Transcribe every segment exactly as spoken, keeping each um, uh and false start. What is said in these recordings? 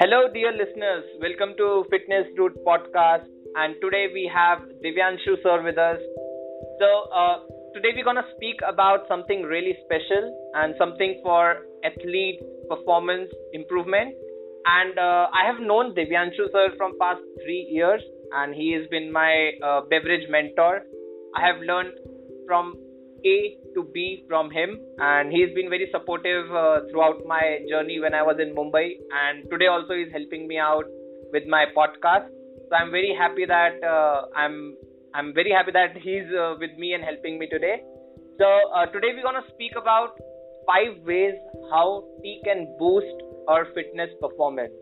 Hello dear listeners, welcome to Fitness Root Podcast, and today we have Devyanshu sir with us. So uh, today we're going to speak about something really special and something for athlete performance improvement. And uh, I have known Devyanshu sir from past three years and he has been my uh, beverage mentor. I have learned from A to B from him, and he's been very supportive uh, throughout my journey when I was in Mumbai, and today also he's helping me out with my podcast. So I'm very happy that uh, I'm I'm very happy that he's uh, with me and helping me today. So uh, today we're gonna speak about five ways how tea can boost our fitness performance.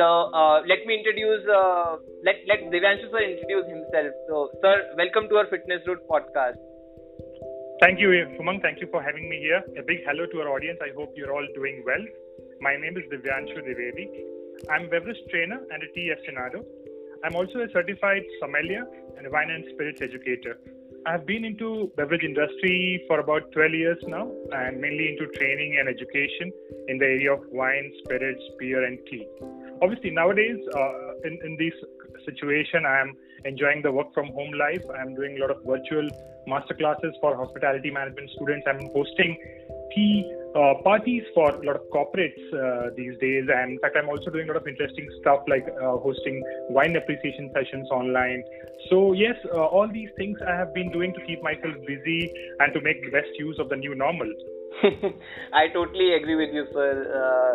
So uh, let me introduce uh, let let Devyanshu sir introduce himself. So sir, welcome to our Fitness Root Podcast. Thank you, Sumang. Thank you for having me here. A big hello to our audience. I hope you're all doing well. My name is Devyanshu Dwivedi. I'm a beverage trainer and a tea aficionado. I'm also a certified sommelier and a wine and spirits educator. I've been into beverage industry for about twelve years now, and mainly into training and education in the area of wine, spirits, beer, and tea. Obviously, nowadays, uh, in, in this situation, I'm enjoying the work from home life. I'm doing a lot of virtual masterclasses for hospitality management students. I'm hosting tea uh, parties for a lot of corporates uh, these days. And in fact, I'm also doing a lot of interesting stuff like uh, hosting wine appreciation sessions online. So yes, uh, all these things I have been doing to keep myself busy and to make the best use of the new normal. I totally agree with you, sir.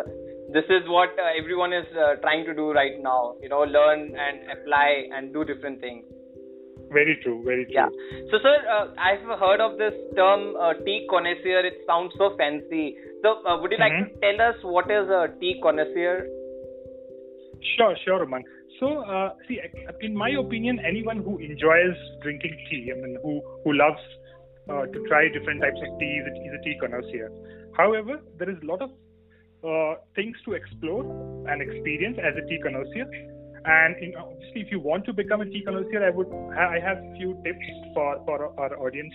Uh, this is what uh, everyone is uh, trying to do right now, you know, learn and apply and do different things. Very true, very true. Yeah. So, sir, uh, I've heard of this term uh, tea connoisseur. It sounds so fancy. So, uh, would you like mm-hmm. to tell us what is a tea connoisseur? Sure, sure, Umang. So, uh, see, in my opinion, anyone who enjoys drinking tea, I mean, who, who loves uh, to try different types of tea is a, is a tea connoisseur. However, there is a lot of uh, things to explore and experience as a tea connoisseur. And in, obviously, if you want to become a tea connoisseur, I would I have few tips for, for our audience,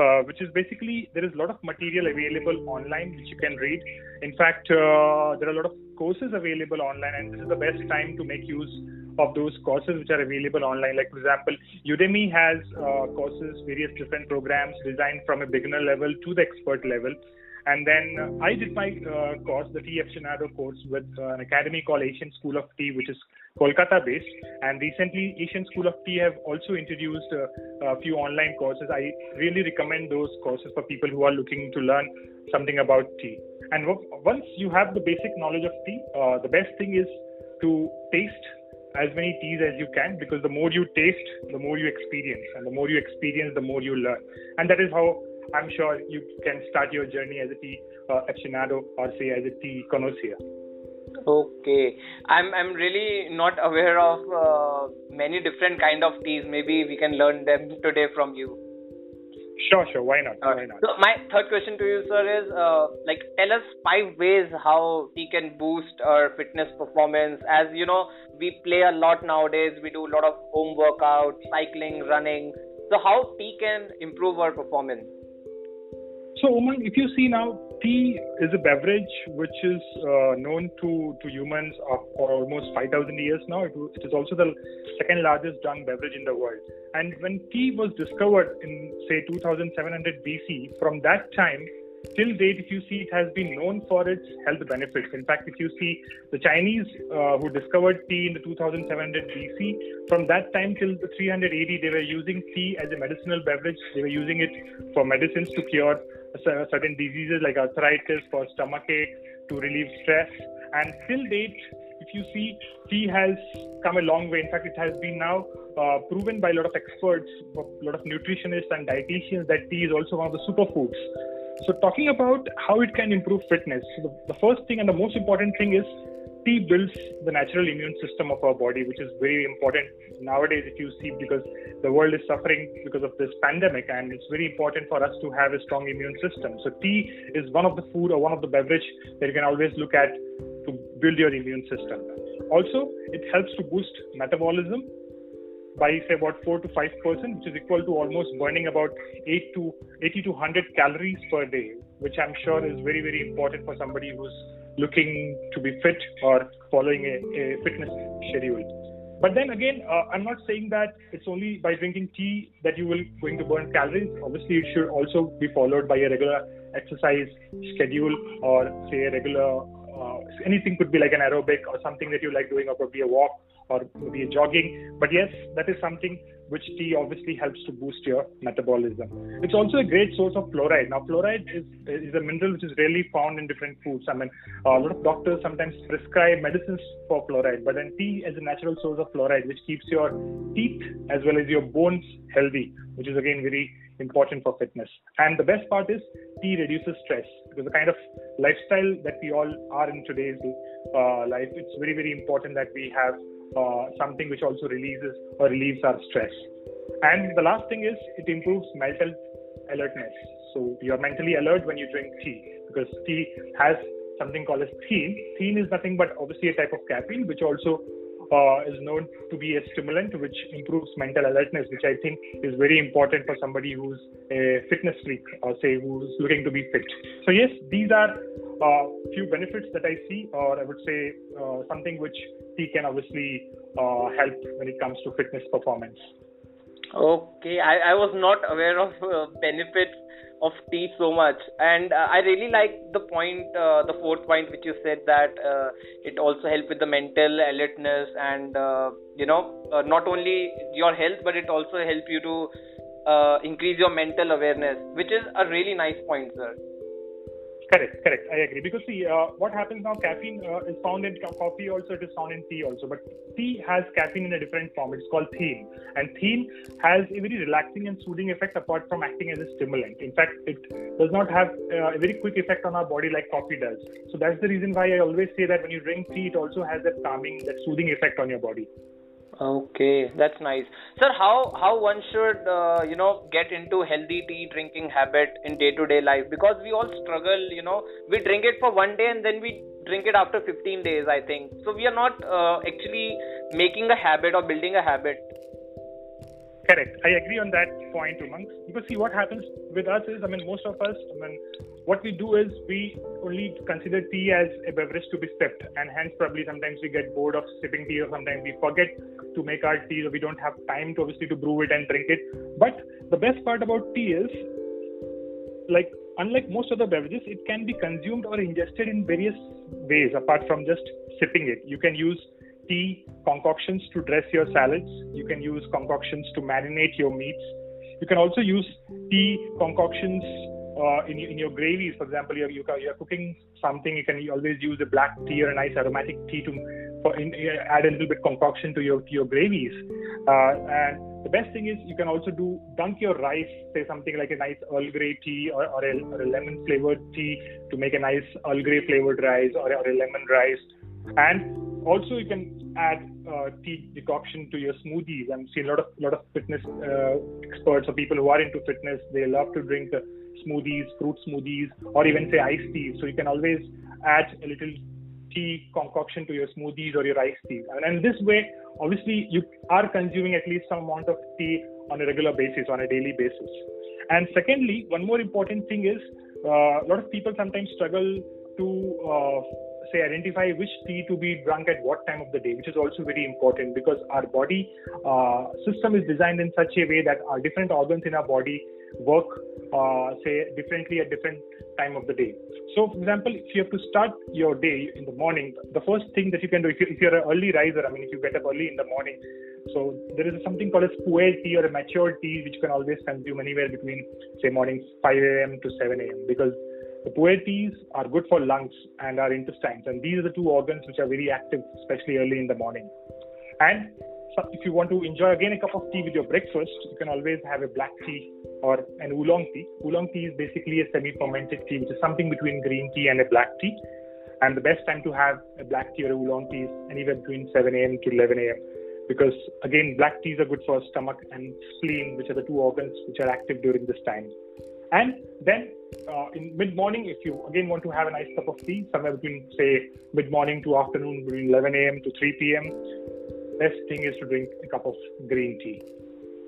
uh, which is basically there is a lot of material available online which you can read. In fact, uh, there are a lot of courses available online, and this is the best time to make use of those courses which are available online. Like, for example, Udemy has uh, courses, various different programs designed from a beginner level to the expert level. And then uh, I did my uh, course, the Tea Aficionado course, with uh, an academy called Asian School of Tea, which is Kolkata-based. And recently, Asian School of Tea have also introduced uh, a few online courses. I really recommend those courses for people who are looking to learn something about tea. And w- once you have the basic knowledge of tea, uh, the best thing is to taste as many teas as you can, because the more you taste, the more you experience. And the more you experience, the more you learn. And that is how I'm sure you can start your journey as a tea uh, aficionado, or say as a tea connoisseur. Okay, I'm I'm really not aware of uh, many different kind of teas. Maybe we can learn them today from you. Sure, sure. Why not? Okay. Why not? So my third question to you, sir, is uh, like tell us five ways how tea can boost our fitness performance. As you know, we play a lot nowadays. We do a lot of home workout, cycling, running. So how tea can improve our performance? So, Umang, if you see now, tea is a beverage which is uh, known to, to humans for almost five thousand years now. It, it is also the second largest drunk beverage in the world. And when tea was discovered in, say, twenty-seven hundred B C, from that time till date, if you see, it has been known for its health benefits. In fact, if you see the Chinese uh, who discovered tea in the twenty-seven hundred B C, from that time till the three hundred A D, they were using tea as a medicinal beverage. They were using it for medicines to cure certain diseases like arthritis, for stomachache, to relieve stress. And till date, if you see, tea has come a long way. In fact, it has been now uh, proven by a lot of experts, a lot of nutritionists and dietitians, that tea is also one of the superfoods. So talking about how it can improve fitness, so the, the first thing and the most important thing is tea builds the natural immune system of our body, which is very important nowadays, if you see, because the world is suffering because of this pandemic, and it's very important for us to have a strong immune system. So tea is one of the food or one of the beverage that you can always look at to build your immune system. Also, it helps to boost metabolism. by say about four to five percent, which is equal to almost burning about eight to eighty to one hundred calories per day, which I'm sure is very, very important for somebody who's looking to be fit or following a, a fitness schedule. But then again, uh, I'm not saying that it's only by drinking tea that you will going to burn calories. Obviously, it should also be followed by a regular exercise schedule, or say a regular, uh, anything could be like an aerobic or something that you like doing, or probably a walk or maybe a jogging. But yes, that is something which tea obviously helps to boost your metabolism. It's also a great source of fluoride. Now, fluoride is, is a mineral which is rarely found in different foods. I mean, a lot of doctors sometimes prescribe medicines for fluoride, but then tea is a natural source of fluoride, which keeps your teeth as well as your bones healthy, which is again very important for fitness. And the best part is tea reduces stress, because the kind of lifestyle that we all are in today's uh, life, it's very, very important that we have Uh, something which also releases or relieves our stress. And the last thing is it improves mental alertness. So you're mentally alert when you drink tea, because tea has something called as theine. Theine is nothing but obviously a type of caffeine, which also uh, is known to be a stimulant which improves mental alertness, which I think is very important for somebody who's a fitness freak, or say who's looking to be fit. So yes, these are Uh, few benefits that I see, or I would say uh, something which tea can obviously uh, help when it comes to fitness performance. Okay, I, I was not aware of uh, benefits of tea so much, and uh, I really like the point, uh, the fourth point which you said, that uh, it also helps with the mental alertness, and uh, you know, uh, not only your health, but it also helps you to uh, increase your mental awareness, which is a really nice point, sir. Correct, correct. I agree. Because see, uh, what happens now, caffeine uh, is found in coffee also, it is found in tea also. But tea has caffeine in a different form. It's called theine. And theine has a very relaxing and soothing effect apart from acting as a stimulant. In fact, it does not have uh, a very quick effect on our body like coffee does. So that's the reason why I always say that when you drink tea, it also has that calming, that soothing effect on your body. Okay, that's nice. Sir, how, how one should, uh, you know, get into healthy tea drinking habit in day-to-day life? Because we all struggle, you know, we drink it for one day and then we drink it after fifteen days, I think. So we are not uh, actually making a habit or building a habit. Correct. I agree on that point, Umang. Because see, what happens with us is, I mean, most of us, I mean, what we do is we only consider tea as a beverage to be sipped, and hence probably sometimes we get bored of sipping tea, or sometimes we forget to make our tea, or we don't have time to obviously to brew it and drink it. But the best part about tea is, like, unlike most other beverages, it can be consumed or ingested in various ways apart from just sipping it. You can use tea concoctions to dress your salads. You can use concoctions to marinate your meats. You can also use tea concoctions uh, in, in your gravies. For example, you're, you're cooking something, you can always use a black tea or a nice aromatic tea to for in, add a little bit concoction to your, to your gravies. Uh, and the best thing is you can also do dunk your rice, say something like a nice Earl Grey tea, or, or, a, or a lemon flavored tea to make a nice Earl Grey flavored rice, or, or a lemon rice. And also, you can add uh, tea decoction to your smoothies. I'm seeing a lot of lot of fitness uh, experts or people who are into fitness. They love to drink uh, smoothies, fruit smoothies, or even say iced teas. So you can always add a little tea concoction to your smoothies or your iced teas. And, and this way, obviously, you are consuming at least some amount of tea on a regular basis, on a daily basis. And secondly, one more important thing is uh, a lot of people sometimes struggle to Uh, say identify which tea to be drunk at what time of the day, which is also very important, because our body uh, system is designed in such a way that our different organs in our body work uh, say differently at different time of the day. So for example, if you have to start your day in the morning, the first thing that you can do, if you're, if you're an early riser, I mean if you get up early in the morning, so there is something called as puer tea or a mature tea, which you can always consume anywhere between say morning five a.m. to seven a.m. because the puer teas are good for lungs and our intestines, and these are the two organs which are very active, especially early in the morning. And if you want to enjoy again a cup of tea with your breakfast, you can always have a black tea or an oolong tea. Oolong tea is basically a semi-fermented tea, which is something between green tea and a black tea. And the best time to have a black tea or a oolong tea is anywhere between seven a.m. to eleven a.m. because again, black teas are good for stomach and spleen, which are the two organs which are active during this time. And then uh, in mid-morning, if you again want to have a nice cup of tea, somewhere between, say, mid-morning to afternoon, between eleven a.m. to three p.m., best thing is to drink a cup of green tea,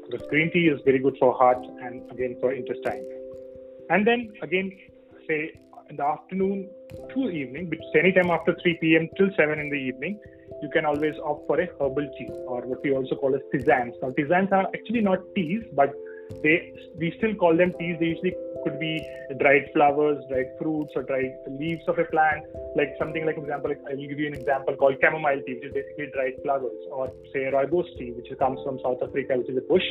because green tea is very good for heart and again for intestine. And then again, say in the afternoon to evening, which is anytime after three p.m. till seven in the evening, you can always opt for a herbal tea, or what we also call as tisanes. Now, tisanes are actually not teas, but they we still call them teas. They usually could be dried flowers, dried fruits, or dried leaves of a plant, like something like, for example, I will give you an example called chamomile tea, which is basically dried flowers, or say rooibos tea, which comes from South Africa, which is a bush.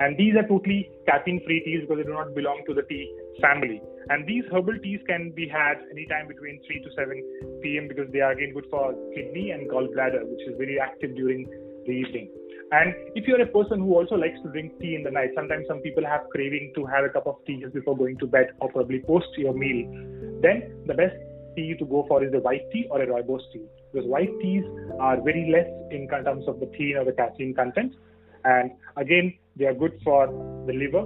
And these are totally caffeine-free teas because they do not belong to the tea family. And these herbal teas can be had anytime between three to seven p.m. because they are again good for kidney and gallbladder, which is very active during the evening. And if you're a person who also likes to drink tea in the night, sometimes some people have craving to have a cup of tea just before going to bed or probably post your meal, then the best tea to go for is a white tea or a rooibos tea, because white teas are very less in terms of the tea or the caffeine content. And again, they are good for the liver,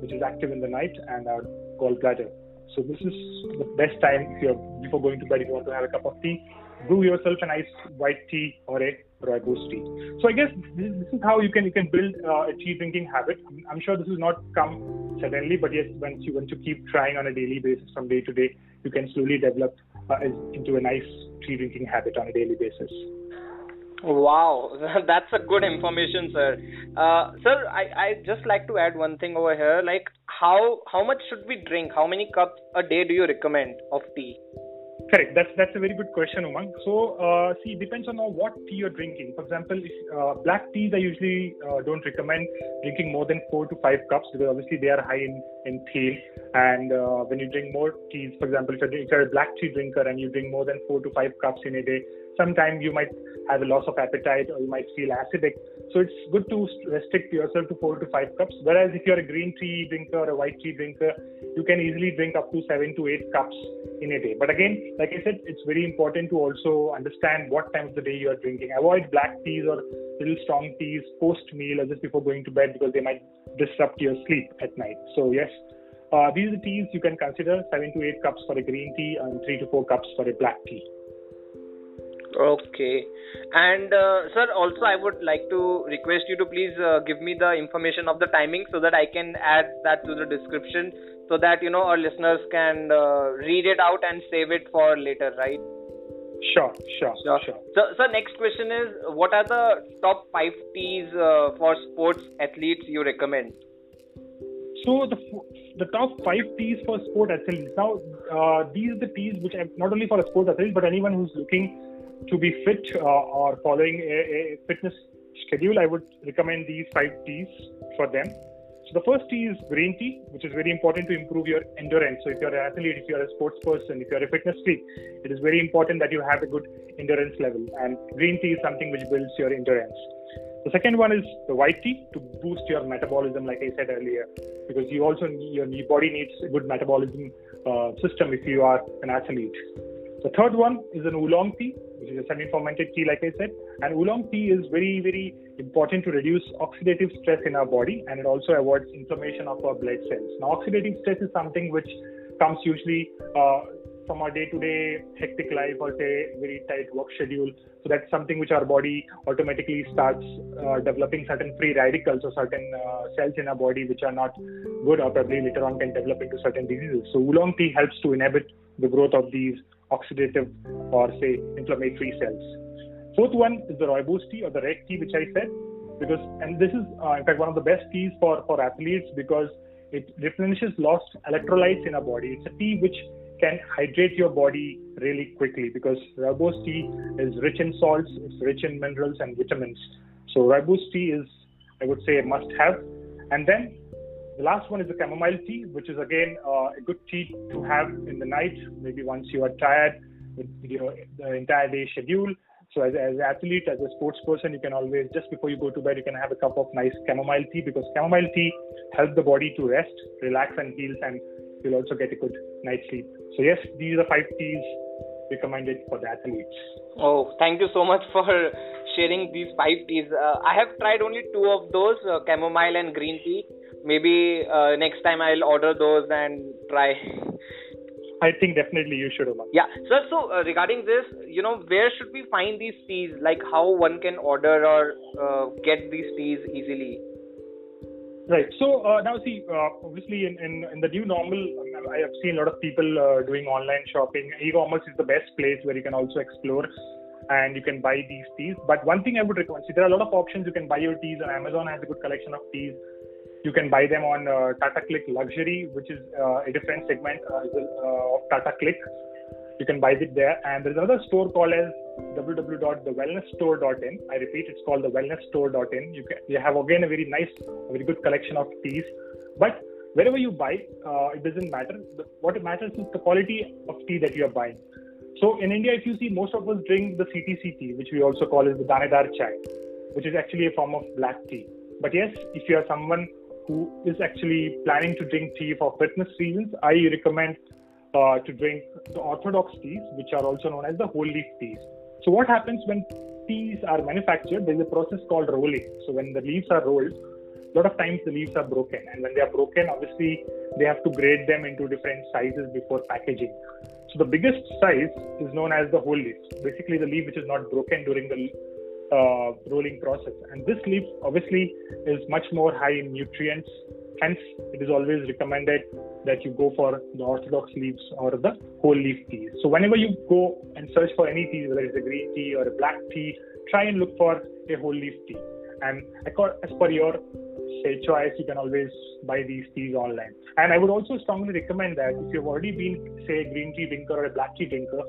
which is active in the night, and our gallbladder. So this is the best time if you're before going to bed, if you want to have a cup of tea, brew yourself a nice white tea or a rooibos tea. So I guess this, this is how you can you can build uh, a tea drinking habit. I'm, I'm sure this will not come suddenly, but yes, once you want to keep trying on a daily basis from day to day, you can slowly develop uh, into a nice tea drinking habit on a daily basis. Wow, that's a good information, sir. Uh, sir, I I just like to add one thing over here. Like, how how much should we drink? How many cups a day do you recommend of tea? Correct. That's that's a very good question, Umang. So, uh, see, it depends on what tea you're drinking. For example, if, uh, black teas I usually uh, don't recommend drinking more than four to five cups because obviously they are high in in teal. And uh, when you drink more teas, for example, if you're, if you're a black tea drinker and you drink more than four to five cups in a day, sometimes you might have a loss of appetite or you might feel acidic. So it's good to restrict yourself to four to five cups. Whereas if you're a green tea drinker or a white tea drinker, you can easily drink up to seven to eight cups in a day. But again, like I said, it's very important to also understand what time of the day you're drinking. Avoid black teas or little strong teas post-meal or just before going to bed because they might disrupt your sleep at night. So yes, uh, these are the teas you can consider, seven to eight cups for a green tea and three to four cups for a black tea. Okay. And uh, sir, also I would like to request you to please uh, give me the information of the timing so that I can add that to the description so that, you know, our listeners can uh, read it out and save it for later, right? Sure, sure, sure. sure. So, so next question is, what are the top five teas uh, for sports athletes you recommend? So the the top five teas for sport athletes. Now, uh, these are the teas which are not only for a sport athlete, but anyone who's looking to be fit uh, or following a, a fitness schedule, I would recommend these five teas for them. So the first tea is green tea, which is very important to improve your endurance. So if you're an athlete, if you're a sports person, if you're a fitness freak, it is very important that you have a good endurance level. And green tea is something which builds your endurance. The second one is the white tea to boost your metabolism, like I said earlier, because you also your body needs a good metabolism uh, system if you are an athlete. The third one is an oolong tea, which is a semi-fermented tea, like I said. And oolong tea is very, very important to reduce oxidative stress in our body, and it also avoids inflammation of our blood cells. Now, oxidative stress is something which comes usually uh, from our day-to-day hectic life or say very tight work schedule. So that's something which our body automatically starts uh, developing certain free radicals or certain uh, cells in our body which are not good or probably later on can develop into certain diseases. So oolong tea helps to inhibit the growth of these oxidative or say inflammatory cells. Fourth one is the rooibos tea or the red tea, which I said, because and this is uh, in fact one of the best teas for, for athletes because it replenishes lost electrolytes in our body. It's a tea which can hydrate your body really quickly because rooibos tea is rich in salts, it's rich in minerals and vitamins. So rooibos tea is, I would say, a must-have. And then the last one is the chamomile tea, which is again uh, a good tea to have in the night, maybe once you are tired with your the entire day schedule. So as, as an athlete, as a sports person, you can always, just before you go to bed, you can have a cup of nice chamomile tea because chamomile tea helps the body to rest, relax and heals, and you'll also get a good night's sleep. So yes, these are the five teas recommended for the athletes. Oh, thank you so much for sharing these five teas. Uh, I have tried only two of those, uh, chamomile and green tea. Maybe uh, next time I'll order those and try. I think definitely you should, Umang. Yeah. Sir, so uh, regarding this, you know, where should we find these teas? Like how one can order or uh, get these teas easily? Right. So uh, now see, uh, obviously in, in, in the new normal, I have seen a lot of people uh, doing online shopping. E-commerce is the best place where you can also explore and you can buy these teas. But one thing I would recommend, see, there are a lot of options. You can buy your teas on Amazon, has a good collection of teas. You can buy them on uh, Tata CLiQ Luxury, which is uh, a different segment uh, of Tata CLiQ. You can buy it there. And there's another store called as w w w dot the wellness store dot in. I repeat, it's called the wellness store dot in. You can, you have again a very nice, a very good collection of teas. But wherever you buy, uh, it doesn't matter. What it matters is the quality of tea that you are buying. So in India, if you see, most of us drink the C T C tea, which we also call as the Danedar Chai, which is actually a form of black tea. But yes, if you are someone who is actually planning to drink tea for fitness reasons, I recommend uh, to drink the orthodox teas, which are also known as the whole leaf teas. So what happens when teas are manufactured, there's a process called rolling. So when the leaves are rolled, a lot of times the leaves are broken. And when they are broken, obviously, they have to grade them into different sizes before packaging. So the biggest size is known as the whole leaf. Basically, the leaf which is not broken during the Uh, rolling process, and this leaf obviously is much more high in nutrients. Hence, it is always recommended that you go for the orthodox leaves or the whole leaf teas. So whenever you go and search for any tea, whether it's a green tea or a black tea, try and look for a whole leaf tea. And as per your say choice, you can always buy these teas online. And I would also strongly recommend that if you've already been, say, a green tea drinker or a black tea drinker,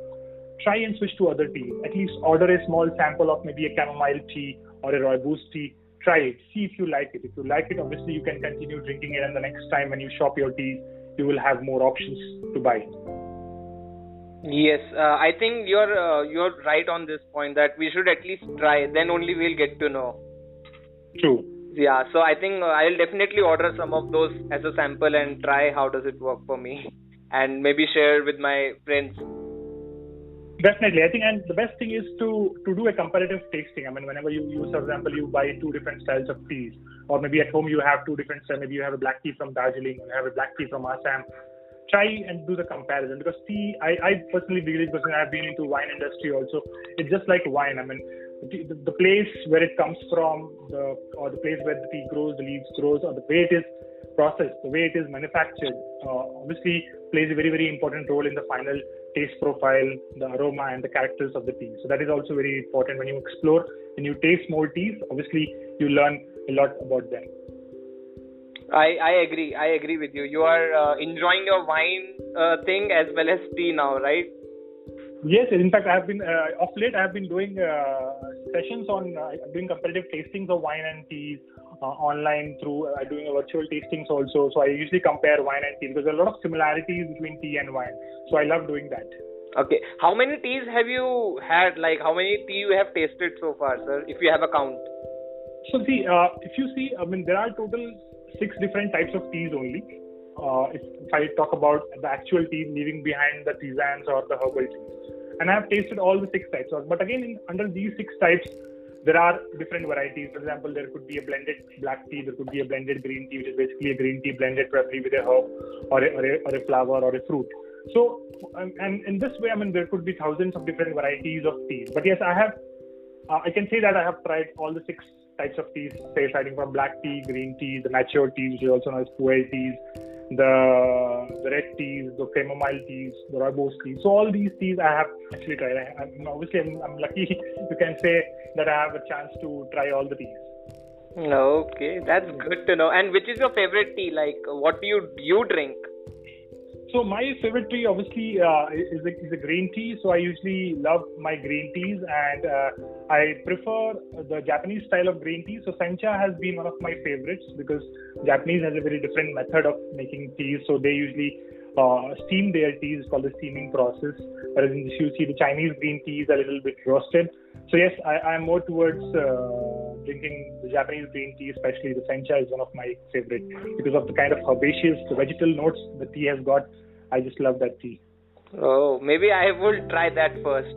try and switch to other teas. At least order a small sample of maybe a chamomile tea or a rooibos tea. Try it. See if you like it. If you like it, obviously you can continue drinking it, and the next time when you shop your teas, you will have more options to buy. Yes, uh, I think you're uh, you're right on this point that we should at least try. Then only we'll get to know. True. Yeah. So I think I'll definitely order some of those as a sample and try how does it work for me, and maybe share with my friends. Definitely, I think, and the best thing is to, to do a comparative tasting. I mean, whenever you use, for example, you buy two different styles of teas, or maybe at home you have two different styles. Maybe you have a black tea from Darjeeling, or you have a black tea from Assam. Try and do the comparison, because tea, I, I personally believe, because I've been into wine industry also, it's just like wine. I mean, the, the place where it comes from, the, or the place where the tea grows, the leaves grows, or the way it is processed, the way it is manufactured, uh, obviously plays a very, very important role in the final taste profile, the aroma and the characters of the tea. So that is also very important. When you explore, when you taste more teas, obviously you learn a lot about them. I, I agree. I agree with you. You are uh, enjoying your wine uh, thing as well as tea now, right? Yes. In fact, I have been, uh, of late, I have been doing uh, sessions on uh, doing comparative tastings of wine and teas uh, online through uh, doing a virtual tastings also. So I usually compare wine and tea because there are a lot of similarities between tea and wine. So I love doing that. Okay. How many teas have you had? Like how many tea you have tasted so far, sir, if you have a count? So see, uh, if you see, I mean, there are total six different types of teas only. Uh, if, if I talk about the actual tea, leaving behind the tisanes or the herbal teas. And I have tasted all the six types. But again, in, under these six types, there are different varieties. For example, there could be a blended black tea, there could be a blended green tea, which is basically a green tea blended probably with a herb or a, or a, or a flower or a fruit. So, um, and in this way, I mean, there could be thousands of different varieties of teas. But yes, I have, uh, I can say that I have tried all the six types of teas, say, starting from black tea, green tea, the mature tea, which is also known as puer teas, The, the red teas, the chamomile teas, the rooibos teas. So all these teas I have actually tried. I, I'm, obviously, I'm, I'm lucky you can say that I have a chance to try all the teas. Okay, that's good to know. And which is your favorite tea? Like, what do you you drink? So my favorite tea, obviously, uh, is, a, is a green tea. So I usually love my green teas, and uh, I prefer the Japanese style of green tea. So Sencha has been one of my favorites because Japanese has a very different method of making tea. So they usually uh, steam their teas. It's called the steaming process. Whereas in this, you see the Chinese green teas are a little bit roasted. So yes, I am more towards uh, drinking the Japanese green tea, especially the Sencha is one of my favorite because of the kind of herbaceous, the vegetal notes the tea has got. I just love that tea. Oh, maybe I will try that first.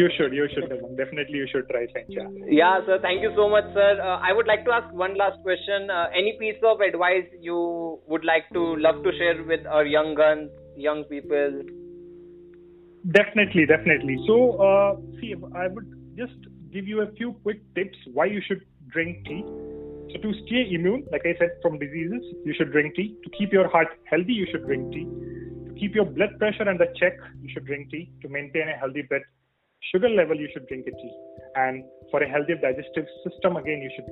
you should, you should. Definitely you should try Sencha. Yeah, sir. Thank you so much, sir. Uh, I would like to ask one last question. Uh, any piece of advice you would like to love to share with our young guns young people? Definitely, definitely. So, uh, see, I would just give you a few quick tips why you should drink tea. So to stay immune, like I said, from diseases, you should drink tea. To keep your heart healthy, you should drink tea. To keep your blood pressure under check, you should drink tea. To maintain a healthy blood sugar level, you should drink a tea. And for a healthy digestive system, again, you should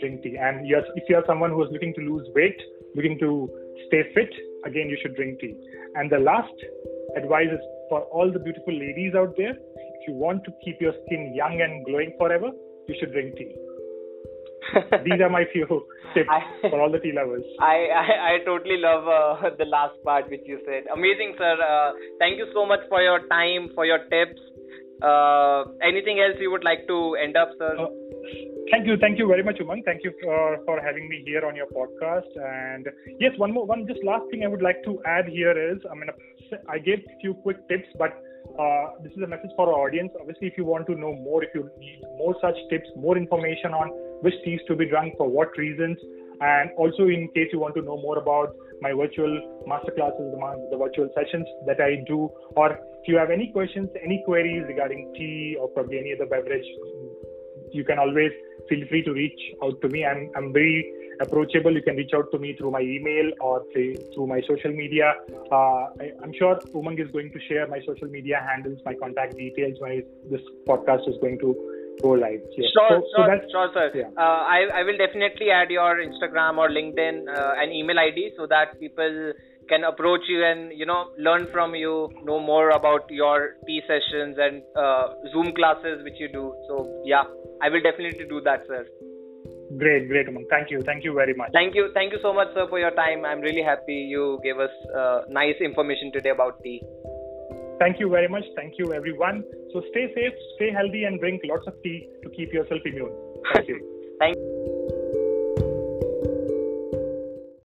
drink tea. And yes, if you are someone who is looking to lose weight, looking to stay fit, again, you should drink tea. And the last advice is for all the beautiful ladies out there, if you want to keep your skin young and glowing forever, you should drink tea. These are my few tips I, for all the tea lovers. I, I, I totally love uh, the last part which you said. Amazing, sir. Uh, thank you so much for your time, for your tips. Uh, anything else you would like to end up, sir? Uh, thank you. Thank you very much, Umang. Thank you for, for having me here on your podcast. And yes, one more, one just last thing I would like to add here is, I mean, I gave a few quick tips, but uh, this is a message for our audience. Obviously, if you want to know more, if you need more such tips, more information on which teas to be drunk, for what reasons, and also in case you want to know more about my virtual masterclasses, the, the virtual sessions that I do, or if you have any questions, any queries regarding tea or probably any other beverage, you can always feel free to reach out to me. I'm, I'm very approachable. You can reach out to me through my email or through my social media. Uh, I, I'm sure Umang is going to share my social media handles, my contact details when this podcast is going to go live. Yeah. Sure, so, sure, so sure, sir. Yeah. Uh, I, I will definitely add your Instagram or LinkedIn uh, and email I D so that people can approach you and, you know, learn from you, know more about your tea sessions and uh, Zoom classes which you do. So, yeah, I will definitely do that, sir. Great, great, Umang. Thank you. Thank you very much. Thank you. Thank you so much, sir, for your time. I'm really happy you gave us uh, nice information today about tea. Thank you very much. Thank you, everyone. So stay safe, stay healthy, and drink lots of tea to keep yourself immune. Thank you. Thank you.